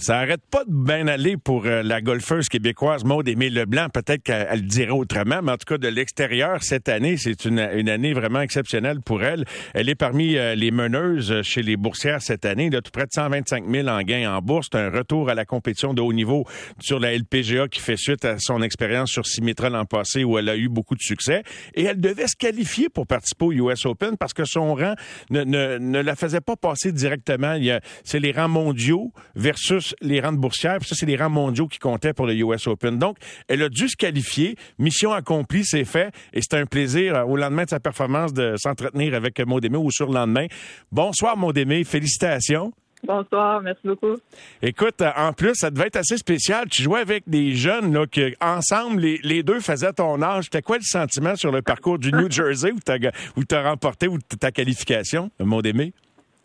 Ça n'arrête pas de bien aller pour la golfeuse québécoise Maude-Aimée Leblanc. Peut-être qu'elle le dirait autrement, mais en tout cas, de l'extérieur, cette année, c'est une année vraiment exceptionnelle pour elle. Elle est parmi les meneuses chez les boursières cette année. Là, tout près de 125 000 en gains en bourse. C'est un retour à la compétition de haut niveau sur la LPGA qui fait suite à son expérience sur Symetra l'an passé où elle a eu beaucoup de succès. Et elle devait se qualifier pour participer au US Open parce que son rang ne la faisait pas passer directement. C'est les rangs mondiaux versus les rangs de boursières, puis ça, c'est les rangs mondiaux qui comptaient pour le US Open. Donc, elle a dû se qualifier. Mission accomplie, c'est fait. Et c'est un plaisir, au lendemain de sa performance, de s'entretenir avec Maude-Aimée ou sur le lendemain. Bonsoir, Maude-Aimée. Félicitations. Bonsoir, merci beaucoup. Écoute, en plus, ça devait être assez spécial. Tu jouais avec des jeunes, là, qui, ensemble, les deux faisaient ton âge. C'était quoi le sentiment sur le parcours du New Jersey où tu as remporté ta qualification, Maude-Aimée?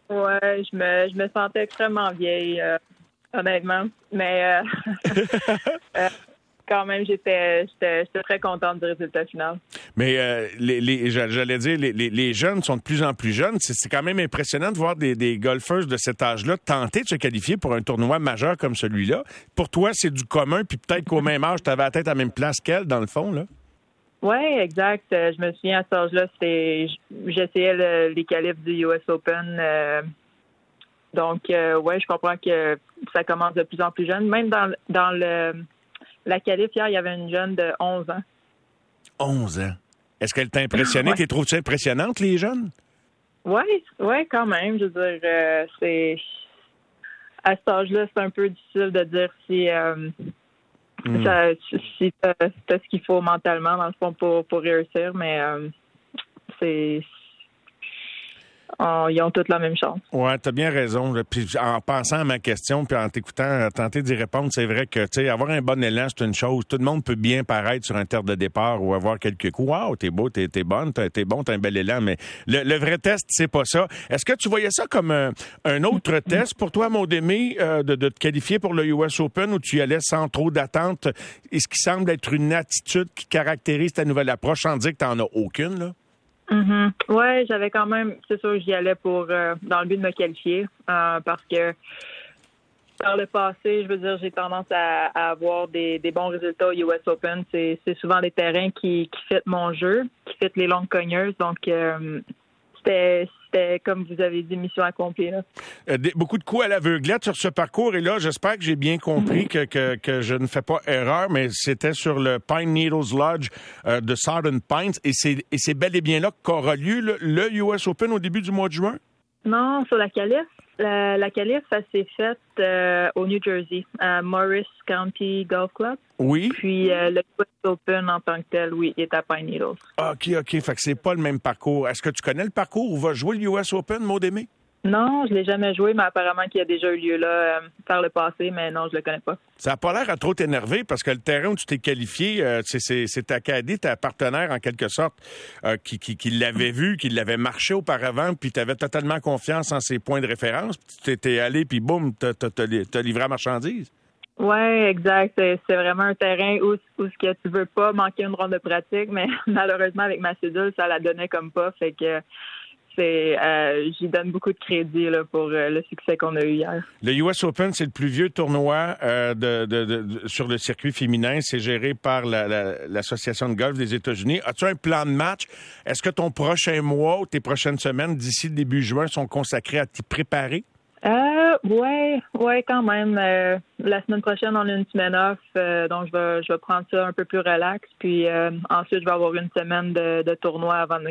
Ouais, je me sentais extrêmement vieille. Honnêtement, mais quand même, j'étais très contente du résultat final. Mais j'allais dire, les jeunes sont de plus en plus jeunes. C'est quand même impressionnant de voir des golfeuses de cet âge-là tenter de se qualifier pour un tournoi majeur comme celui-là. Pour toi, c'est du commun, puis peut-être qu'au même âge, tu avais la tête à la même place qu'elle, dans le fond, là. Oui, exact. Je me souviens, à cet âge-là, j'essayais les qualifs du US Open. Donc, ouais, je comprends que ça commence de plus en plus jeune. Même dans la qualif, hier, il y avait une jeune de 11 ans. 11 ans? Est-ce qu'elle t'a impressionnée? Ouais. T'es trouves-tu impressionnante, les jeunes? Oui, quand même. Je veux dire, c'est... À cet âge-là, c'est un peu difficile de dire si t'as ce qu'il faut mentalement, dans le fond, pour réussir, mais c'est... Ils ont toutes la même chance. Oui, tu as bien raison. Puis en pensant à ma question, puis en t'écoutant, tenter d'y répondre, c'est vrai que, tu sais, avoir un bon élan, c'est une chose. Tout le monde peut bien paraître sur un terre de départ ou avoir quelques coups. Wow, t'es beau, t'es bonne, t'es bon, t'as un bel élan. Mais le vrai test, c'est pas ça. Est-ce que tu voyais ça comme un autre test pour toi, Maude-Aimée, de te qualifier pour le US Open où tu y allais sans trop d'attente? Et ce qui semble être une attitude qui caractérise ta nouvelle approche, sans dire que t'en as aucune, là? Mm-hmm. Oui, j'avais quand même, c'est sûr, j'y allais pour dans le but de me qualifier parce que par le passé, je veux dire, j'ai tendance à avoir des bons résultats au US Open. C'est souvent des terrains qui fitent mon jeu, qui fitent les longues cogneuses. Donc, c'était, comme vous avez dit, mission accomplie. Là. Beaucoup de coups à l'aveuglette sur ce parcours. Et là, j'espère que j'ai bien compris que je ne fais pas erreur, mais c'était sur le Pine Needles Lodge de Southern Pines. Et c'est bel et bien là qu'aura lieu le US Open au début du mois de juin? Non, sur la qualif. La qualif, ça s'est faite au New Jersey, à Morris County Golf Club. Oui. Puis le US Open en tant que tel, oui, est à Pine Needles. OK. Fait que c'est pas le même parcours. Est-ce que tu connais le parcours où va jouer le US Open, Maude-Aimée? Non, je l'ai jamais joué, mais apparemment qu'il y a déjà eu lieu là par le passé, mais non, je le connais pas. Ça n'a pas l'air à trop t'énerver parce que le terrain où tu t'es qualifié, c'est ta caddy, ta partenaire en quelque sorte, qui l'avait vu, qui l'avait marché auparavant, puis tu avais totalement confiance en ses points de référence. Tu étais allé, puis boum, t'as livré à marchandise. Oui, exact. C'est vraiment un terrain où ce que tu veux pas manquer une ronde de pratique, mais malheureusement, avec ma cédule, ça la donnait comme pas, fait que... j'y donne beaucoup de crédit là, pour le succès qu'on a eu hier. Le US Open, c'est le plus vieux tournoi sur le circuit féminin. C'est géré par l'Association de golf des États-Unis. As-tu un plan de match? Est-ce que ton prochain mois ou tes prochaines semaines d'ici le début juin sont consacrées à t'y préparer? Oui, quand même. La semaine prochaine, on a une semaine off, donc je vais prendre ça un peu plus relax. Puis ensuite, je vais avoir une semaine de tournoi avant de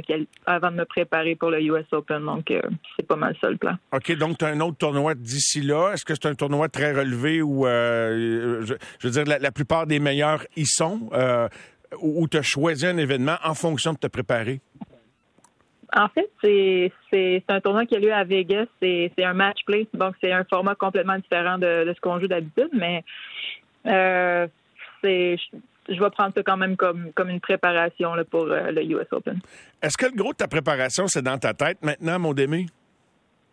me préparer pour le US Open. Donc, c'est pas mal ça le plan. OK, donc tu as un autre tournoi d'ici là. Est-ce que c'est un tournoi très relevé où, je veux dire, la plupart des meilleurs y sont, ou tu as choisi un événement en fonction de te préparer? En fait, c'est un tournoi qui a lieu à Vegas. C'est un match play. Donc, c'est un format complètement différent de ce qu'on joue d'habitude. Mais je vais prendre ça quand même comme une préparation là, pour le US Open. Est-ce que le gros de ta préparation, c'est dans ta tête maintenant, Maude-Aimée?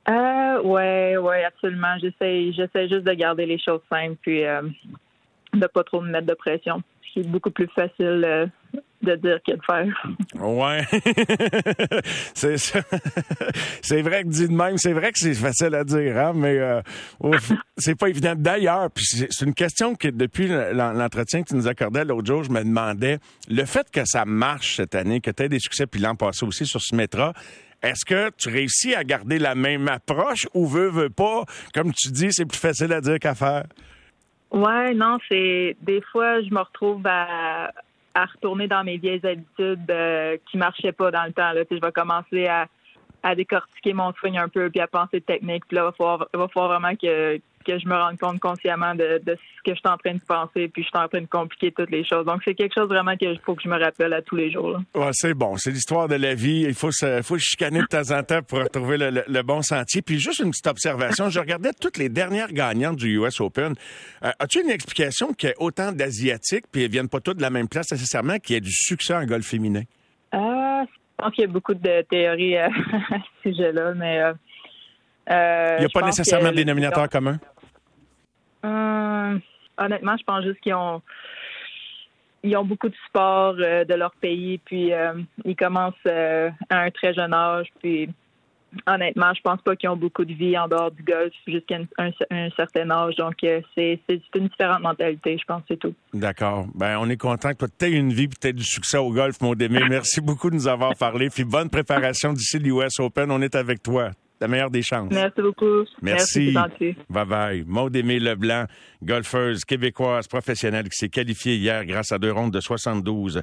Oui, absolument. J'essaie juste de garder les choses simples puis de ne pas trop me mettre de pression. C'est beaucoup plus facile de dire que de faire. Ouais. C'est ça. C'est vrai que dit de même, c'est vrai que c'est facile à dire, hein, mais c'est pas évident. D'ailleurs, puis c'est une question que depuis l'entretien que tu nous accordais l'autre jour, je me demandais, le fait que ça marche cette année, que tu aies des succès, puis l'an passé aussi sur Symetra, est-ce que tu réussis à garder la même approche ou veux pas? Comme tu dis, c'est plus facile à dire qu'à faire. Ouais, non, c'est... Des fois, je me retrouve à retourner dans mes vieilles habitudes qui marchaient pas dans le temps. Là. Je vais commencer à décortiquer mon swing un peu puis à penser de technique. Puis là, il va falloir vraiment que je me rende compte consciemment de ce que je suis en train de penser puis je suis en train de compliquer toutes les choses. Donc, c'est quelque chose vraiment qu'il faut que je me rappelle à tous les jours. Là. Ouais, c'est bon. C'est l'histoire de la vie. Il faut se chicaner de temps en temps pour retrouver le bon sentier. Puis juste une petite observation. Je regardais toutes les dernières gagnantes du US Open. As-tu une explication qu'il y ait autant d'Asiatiques puis elles viennent pas toutes de la même place nécessairement qu'il y ait du succès en golf féminin? Je pense qu'il y a beaucoup de théories à ce sujet-là, mais... il n'y a pas nécessairement de dénominateur commun? Honnêtement, je pense juste qu'ils ont... Ils ont beaucoup de support de leur pays, puis ils commencent à un très jeune âge, puis honnêtement, je pense pas qu'ils ont beaucoup de vie en dehors du golf jusqu'à un certain âge, donc c'est une différente mentalité, je pense, c'est tout. D'accord. Ben, on est content que tu aies une vie et tu aies du succès au golf, Maude-Aimée. Merci beaucoup de nous avoir parlé, puis bonne préparation d'ici l'US Open, on est avec toi. La meilleure des chances. Merci beaucoup. Merci. Bye-bye. Maude-Aimée Leblanc, golfeuse québécoise professionnelle qui s'est qualifiée hier grâce à 2 rondes de 72